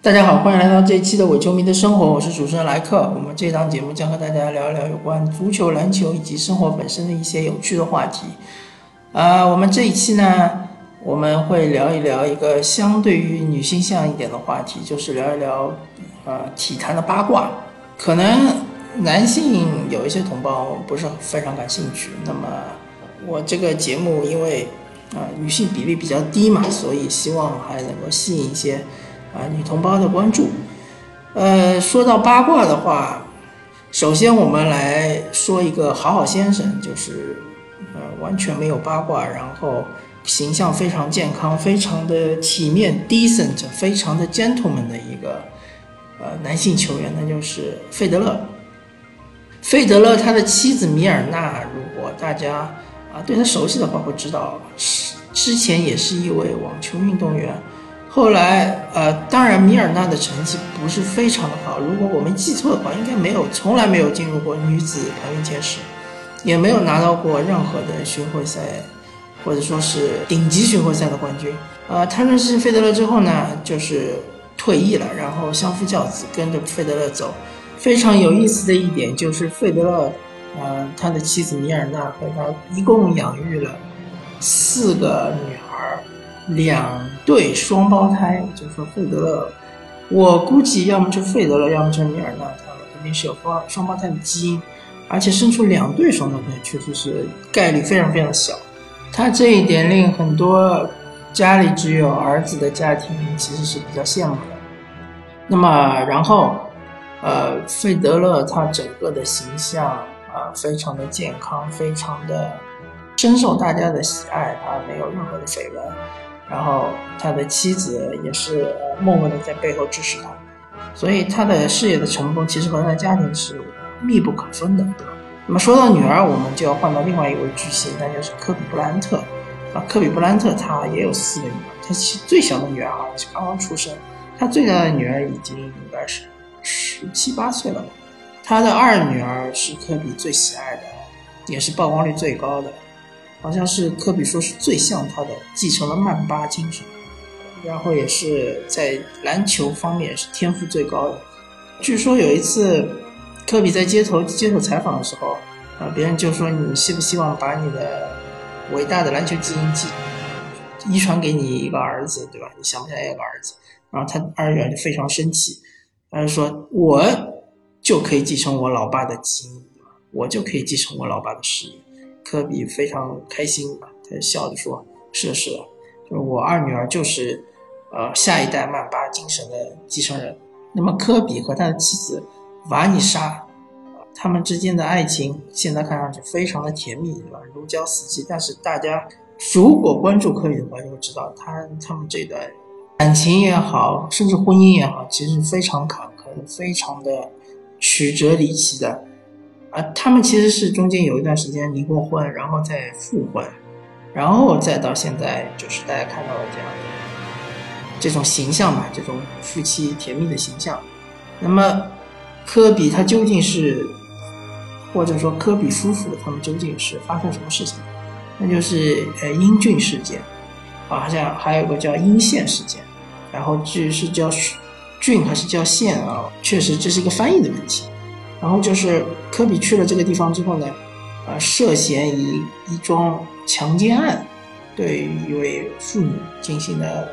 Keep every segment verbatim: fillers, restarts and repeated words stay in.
大家好，欢迎来到这一期的伪球迷的生活，我是主持人莱克。我们这档节目将和大家聊一聊有关足球、篮球以及生活本身的一些有趣的话题。呃，我们这一期呢，我们会聊一聊一个相对于女性向一点的话题，就是聊一聊呃体坛的八卦。可能男性有一些同胞不是非常感兴趣，那么我这个节目因为啊、呃、女性比例比较低嘛，所以希望还能够吸引一些啊，女同胞的关注。呃，说到八卦的话，首先我们来说一个好好先生，就是呃完全没有八卦，然后形象非常健康，非常的体面 decent， 非常的 gentleman 的一个呃男性球员，那就是费德勒。费德勒他的妻子米尔纳，如果大家啊、呃、对他熟悉的话，会知道之前也是一位网球运动员。后来，呃，当然，米尔纳的成绩不是非常的好。如果我没记错的话，应该没有，从来没有进入过女子排名前十，也没有拿到过任何的巡回赛，或者说是顶级巡回赛的冠军。呃，他认识费德勒之后呢，就是退役了，然后相夫教子，跟着费德勒走。非常有意思的一点就是，费德勒，呃，他的妻子米尔纳和他一共养育了四个女孩。两对双胞胎，就是说费德勒，我估计要么就费德勒，要么就米尔纳，他们肯定是有双胞胎的基因，而且生出两对双胞胎确实是概率非常非常小。他这一点令很多家里只有儿子的家庭其实是比较羡慕的。那么然后呃，费德勒他整个的形象啊、呃，非常的健康，非常的深受大家的喜爱，他没有任何的绯闻，然后他的妻子也是默默的在背后支持他，所以他的事业的成功其实和他的家庭是密不可分的。那么说到女儿，我们就要换到另外一位巨星，那就是科比布兰特。啊，科比布兰特他也有四个女儿，他最小的女儿好像是刚刚出生，他最大的女儿已经应该是十七八岁了。他的二女儿是科比最喜爱的，也是曝光率最高的。好像是科比说是最像他的，继承了曼巴精神，然后也是在篮球方面是天赋最高的。据说有一次科比在街头接受采访的时候、呃、别人就说你希不希望把你的伟大的篮球基因遗传给你一个儿子，对吧，你想不想要一个儿子？然后他二女儿就非常生气，他就说我就可以继承我老爸的基因，我就可以继承我老爸的事业。科比非常开心，他笑着说是的是的，就是我二女儿就是呃下一代曼巴精神的继承人。那么科比和他的妻子瓦妮莎、呃、他们之间的爱情现在看上去非常的甜蜜，对吧，如胶似漆，但是大家如果关注科比的话就会知道他他们这段感情也好，甚至婚姻也好，其实非常坎坷，非常的曲折离奇的。啊，他们其实是中间有一段时间离过婚，然后再复婚，然后再到现在就是大家看到的这样的这种形象吧，这种夫妻甜蜜的形象。那么科比他究竟是，或者说科比夫妇他们究竟是发生什么事情？那就是呃英俊事件，好像还有个叫英线事件，然后至于是叫俊还是叫线啊，确实这是一个翻译的问题。然后就是科比去了这个地方之后呢，呃，涉嫌以一桩强奸案，对一位妇女进行了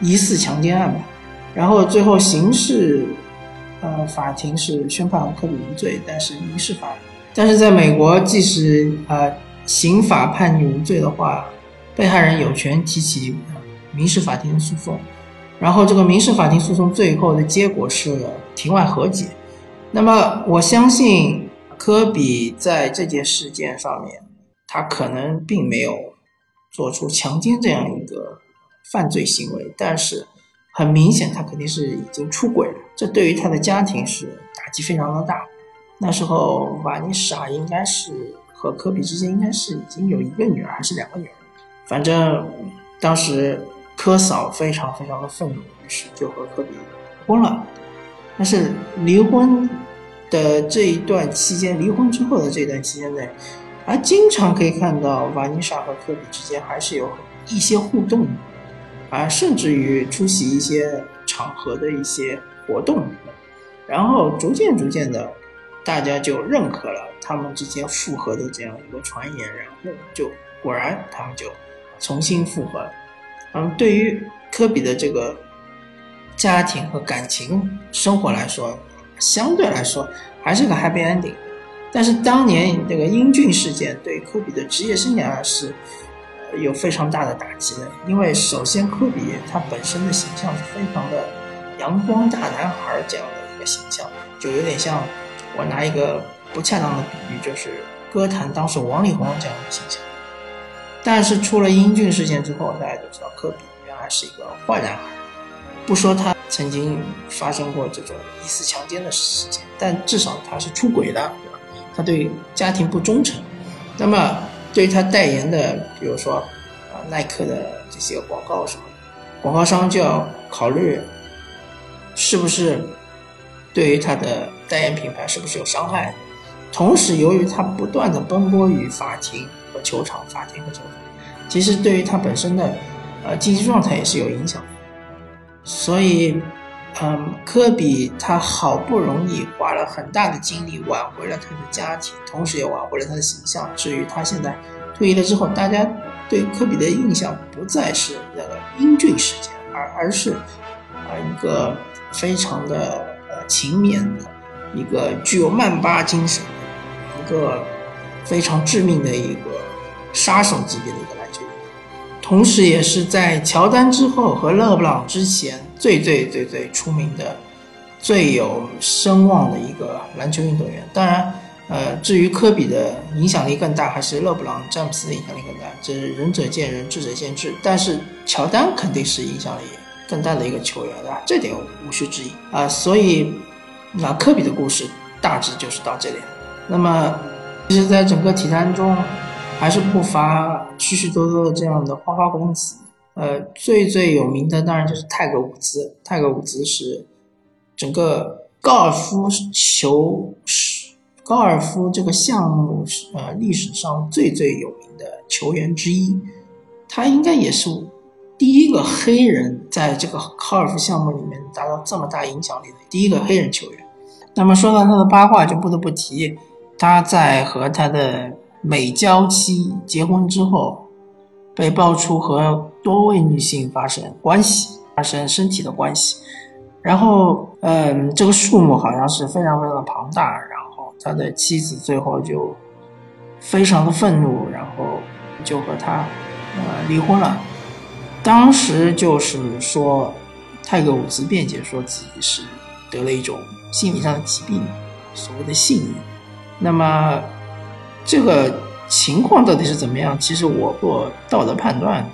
疑似强奸案吧。然后最后刑事，呃，法庭是宣判科比无罪，但是民事法，但是在美国，即使呃刑法判你无罪的话，被害人有权提起、呃、民事法庭的诉讼。然后这个民事法庭诉讼最后的结果是庭外和解。那么我相信科比在这件事件上面他可能并没有做出强奸这样一个犯罪行为，但是很明显他肯定是已经出轨了，这对于他的家庭是打击非常的大。那时候瓦妮莎应该是和科比之间应该是已经有一个女儿还是两个女儿，反正当时科嫂非常非常的愤怒，于是就和科比离婚了。但是离婚的这一段期间，离婚之后的这段期间内，还经常可以看到瓦妮莎和科比之间还是有一些互动，啊，甚至于出席一些场合的一些活动，然后逐渐逐渐的大家就认可了他们之间复合的这样一个传言，然后就果然他们就重新复合了。嗯，对于科比的这个家庭和感情生活来说，相对来说还是个 happy ending。 但是当年这个英俊事件对科比的职业生涯是有非常大的打击的，因为首先科比他本身的形象是非常的阳光大男孩这样的一个形象，就有点像，我拿一个不恰当的比喻，就是歌坛当时王力宏这样的形象。但是出了英俊事件之后，大家都知道科比原来是一个坏男孩，不说他曾经发生过这种疑似强奸的事件，但至少他是出轨的，他对家庭不忠诚。那么对于他代言的，比如说啊耐克的这些广告什么，广告商就要考虑是不是对于他的代言品牌是不是有伤害。同时由于他不断的奔波于法庭和球场，法庭和球场其实对于他本身的呃经济状态也是有影响的。所以嗯，科比他好不容易花了很大的精力挽回了他的家庭，同时也挽回了他的形象。至于他现在退役了之后，大家对科比的印象不再是那个英俊事件，而而是啊一个非常的呃勤勉的，一个具有曼巴精神的，一个非常致命的一个杀手级别的一个篮球员，同时也是在乔丹之后和勒布朗之前最最最最出名的、最有声望的一个篮球运动员。当然呃，至于科比的影响力更大还是勒布朗詹姆斯的影响力更大，这是仁者见仁，智者见智，但是乔丹肯定是影响力更大的一个球员的，这点无需质疑啊、呃。所以那、呃、科比的故事大致就是到这里。那么其实在整个体坛中还是不乏许许多多的这样的花花公子。呃，最最有名的当然就是泰格伍兹。泰格伍兹是整个高尔夫球高尔夫这个项目呃历史上最最有名的球员之一。他应该也是第一个黑人在这个高尔夫项目里面达到这么大影响力的第一个黑人球员。那么说到他的八卦，就不得不提他在和他的美娇妻结婚之后，被爆出和多位女性发生关系，发生身体的关系。然后嗯，这个数目好像是非常非常的庞大，然后他的妻子最后就非常的愤怒，然后就和他呃离婚了。当时就是说泰格伍兹辩解说自己是得了一种心理上的疾病，所谓的性瘾。那么这个情况到底是怎么样，其实我做道德判断的，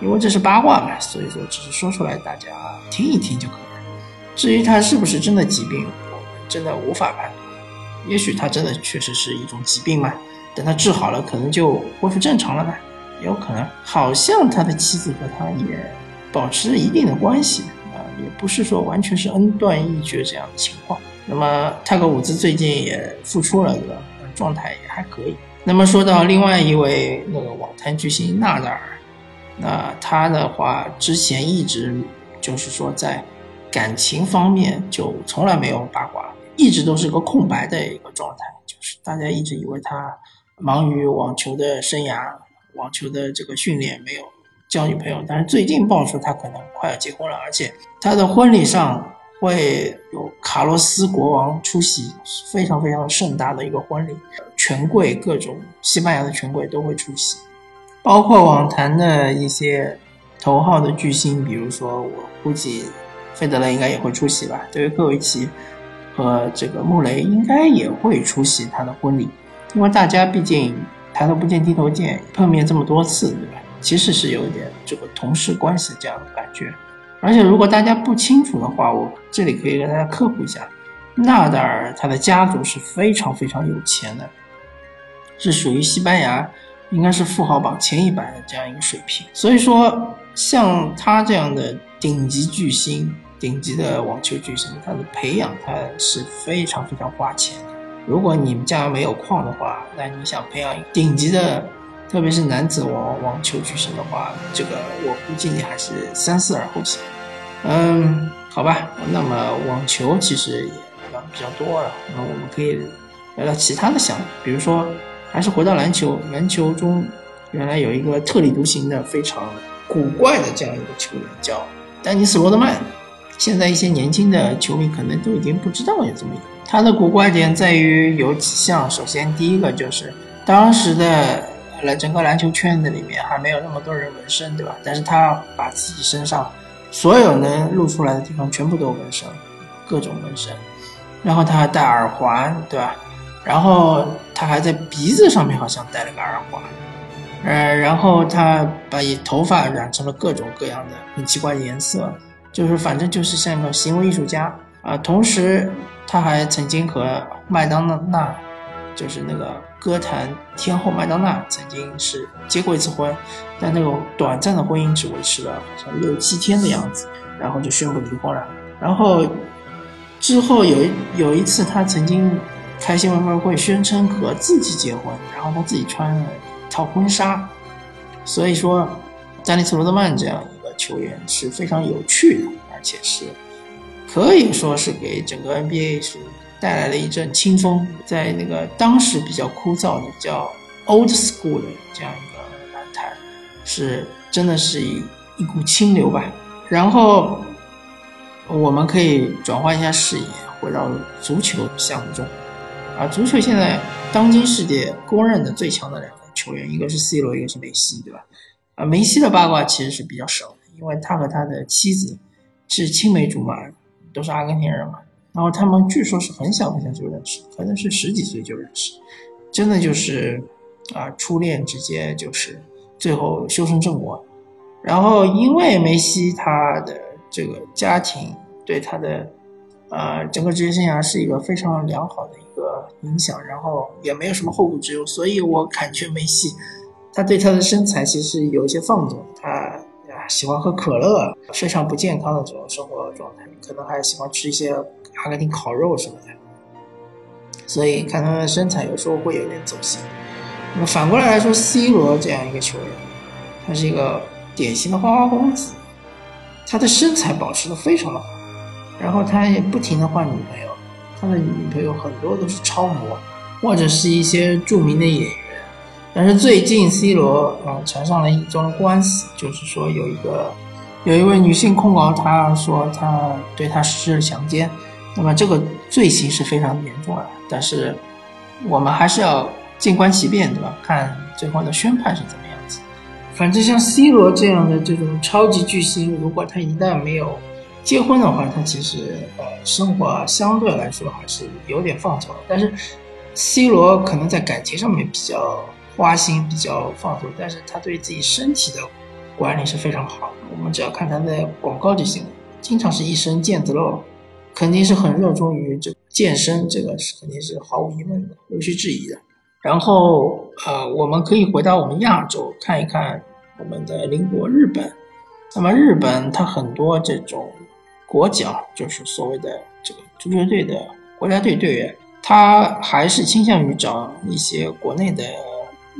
因为这是八卦嘛，所以说只是说出来大家听一听就可以了。至于他是不是真的疾病，我们真的无法判断，也许他真的确实是一种疾病嘛，等他治好了可能就恢复正常了呢，也有可能。好像他的妻子和他也保持一定的关系、呃、也不是说完全是恩断义绝这样的情况。那么泰格伍兹最近也复出了，状态也还可以。那么说到另外一位那个网坛巨星纳达尔，那他的话之前一直就是说在感情方面就从来没有八卦，一直都是个空白的一个状态，就是大家一直以为他忙于网球的生涯，网球的这个训练，没有交女朋友。但是最近爆出他可能快要结婚了，而且他的婚礼上会有卡洛斯国王出席，非常非常盛大的一个婚礼，权贵，各种西班牙的权贵都会出席，包括网坛的一些头号的巨星，比如说我估计费德勒应该也会出席吧，德约科维奇和这个穆雷应该也会出席他的婚礼。因为大家毕竟抬头不见低头见，碰面这么多次，对吧？其实是有点这个同事关系这样的感觉。而且如果大家不清楚的话，我这里可以给大家科普一下，纳达尔他的家族是非常非常有钱的，是属于西班牙应该是富豪榜前一百的这样一个水平。所以说像他这样的顶级巨星，顶级的网球巨星，他的培养他是非常非常花钱的。如果你们家没有矿的话，那你想培养顶级的特别是男子网网球巨星的话，这个我估计你还是三思而后行。嗯，好吧，那么网球其实也聊比较多了，那我们可以聊聊其他的项目，比如说还是回到篮球，篮球中原来有一个特立独行的非常古怪的这样一个球员叫丹尼斯罗德曼，现在一些年轻的球迷可能都已经不知道有这么一个。他的古怪点在于有几项，首先第一个就是当时的整个篮球圈子里面还没有那么多人纹身，对吧？但是他把自己身上所有能露出来的地方全部都纹身，各种纹身，然后他还戴耳环，对吧？然后他还在鼻子上面好像戴了个耳环，呃，然后他把头发染成了各种各样的很奇怪的颜色，就是反正就是像一个行为艺术家啊、呃。同时，他还曾经和麦当娜，就是那个歌坛天后麦当娜，曾经是结过一次婚，但那个短暂的婚姻只维持了好像六七天的样子，然后就宣布离婚了。然后之后有有一次，他曾经开新闻发布会宣称和自己结婚，然后他自己穿了一套婚纱。所以说，丹尼斯·罗德曼这样一个球员是非常有趣的，而且是可以说是给整个 N B A 是带来了一阵清风，在那个当时比较枯燥的叫 old school 的这样一个篮坛，是真的是一一股清流吧。然后我们可以转换一下视野，回到足球项目中。啊，足球现在当今世界公认的最强的两个球员，一个是 C 罗，一个是梅西，对吧？啊，梅西的八卦其实是比较少的，因为他和他的妻子是青梅竹马，都是阿根廷人嘛。然后他们据说是很小很小就认识，可能是十几岁就认识，真的就是啊，初恋直接就是最后修成正果。然后因为梅西他的这个家庭对他的呃整个职业生涯是一个非常良好的一个影响，然后也没有什么后顾之忧，所以我感觉梅西他对他的身材其实有一些放纵，他喜欢喝可乐，非常不健康的这种生活状态，可能还喜欢吃一些阿根廷烤肉什么的，所以看他的身材有时候会有点走形。那么反过来来说 ，C 罗这样一个球员，他是一个典型的花花公子，他的身材保持得非常的好，然后他也不停的换女朋友，他的女朋友很多都是超模或者是一些著名的演员。但是最近 C 罗啊缠上了一桩官司，就是说有一个有一位女性控告他说他对他实施了强奸。那么这个罪行是非常严重的，但是我们还是要静观其变，对吧？看最后的宣判是怎么样子。反正像 C 罗这样的这种超级巨星，如果他一旦没有结婚的话，他其实呃生活相对来说还是有点放纵。但是 C 罗可能在感情上面比较花心，比较放纵，但是他对自己身体的管理是非常好的。我们只要看他的广告就行了，经常是一身腱子肉，肯定是很热衷于这健身，这个是肯定是毫无疑问的，无需质疑的。然后呃，我们可以回到我们亚洲，看一看我们的邻国日本。那么日本它很多这种国脚，就是所谓的这个足球队的国家队队员，他还是倾向于找一些国内的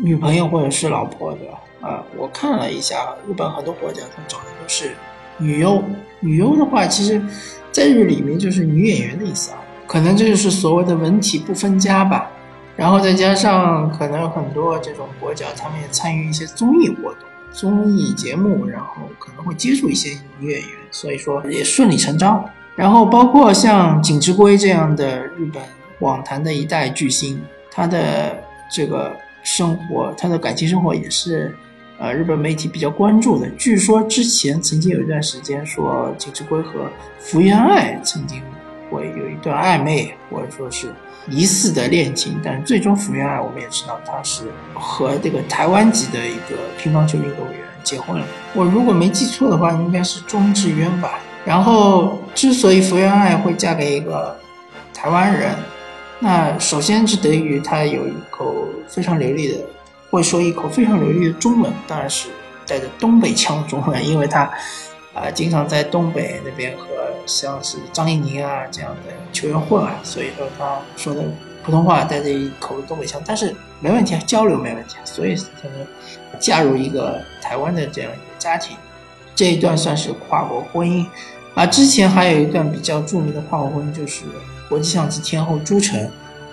女朋友或者是老婆，对吧？啊，我看了一下，日本很多国脚他找的都是女优，女优的话其实在日语里面就是女演员的意思啊，可能这就是所谓的文体不分家吧。然后再加上可能很多这种国脚他们也参与一些综艺活动、综艺节目，然后可能会接触一些女演员，所以说也顺理成章。然后包括像井之圭这样的日本网坛的一代巨星，他的这个生活，他的感情生活也是呃，日本媒体比较关注的。据说之前曾经有一段时间说井之圭和福原爱曾经会有一段暧昧，或者说是疑似的恋情，但是最终福原爱我们也知道她是和这个台湾籍的一个乒乓球运动员结婚了。我如果没记错的话，应该是钟智渊吧。然后之所以福原爱会嫁给一个台湾人，那首先是得益于她有一口非常流利的会说一口非常流利的中文，当然是带着东北腔中文，因为他啊、呃、经常在东北那边和像是张怡宁啊这样的球员混啊，所以说他说的普通话带着一口东北腔，但是没问题，交流没问题，所以才能嫁入一个台湾的这样一个家庭。这一段算是跨国婚姻，啊，之前还有一段比较著名的炮婚，就是国际象棋天后朱晨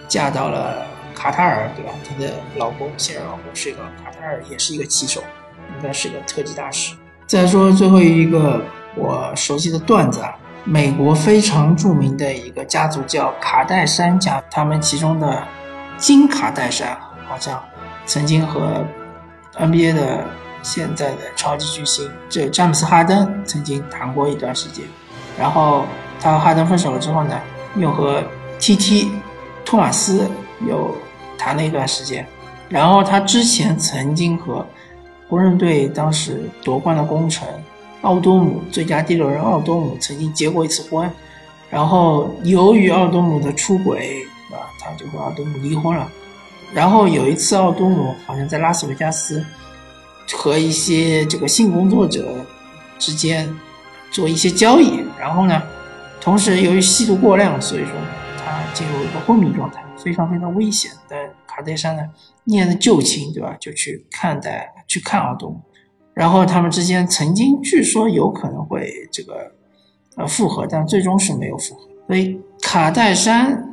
嫁到了卡塔尔，对吧？她的老公现任老公是一个卡塔尔，也是一个棋手，应该是一个特级大师。再说最后一个我熟悉的段子啊，美国非常著名的一个家族叫卡戴珊家，他们其中的金卡戴珊好像曾经和 N B A 的现在的超级巨星这詹姆斯哈登曾经谈过一段时间，然后他和哈登分手了之后呢，又和 T T 托马斯又谈了一段时间，然后他之前曾经和湖人队当时夺冠的功臣奥多姆，最佳第六人奥多姆曾经结过一次婚，然后由于奥多姆的出轨啊，他就和奥多姆离婚了。然后有一次奥多姆好像在拉斯维加斯和一些这个性工作者之间做一些交易，然后呢同时由于吸毒过量，所以说他进入一个昏迷状态，非常非常危险。但卡戴珊呢念了旧情，对吧，就去看待去看奥多姆，然后他们之间曾经据说有可能会这个呃复合，但最终是没有复合。所以卡戴珊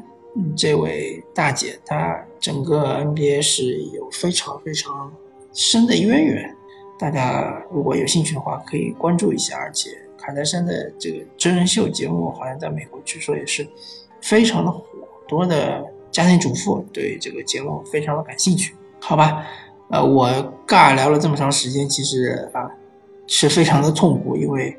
这位大姐她整个 N B A 是有非常非常深的渊源，大家如果有兴趣的话可以关注一下。而且卡戴珊的这个真人秀节目好像在美国据说也是非常的火，多的家庭主妇对这个节目非常的感兴趣。好吧，呃，我尬聊了这么长时间，其实啊是非常的痛苦，因为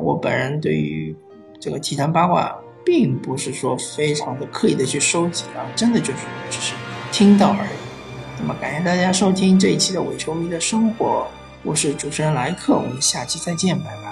我本人对于这个体坛八卦并不是说非常的刻意的去收集啊，真的就是只是听到而已。那么感谢大家收听这一期的伪球迷的生活，我是主持人莱克，我们下期再见，拜拜。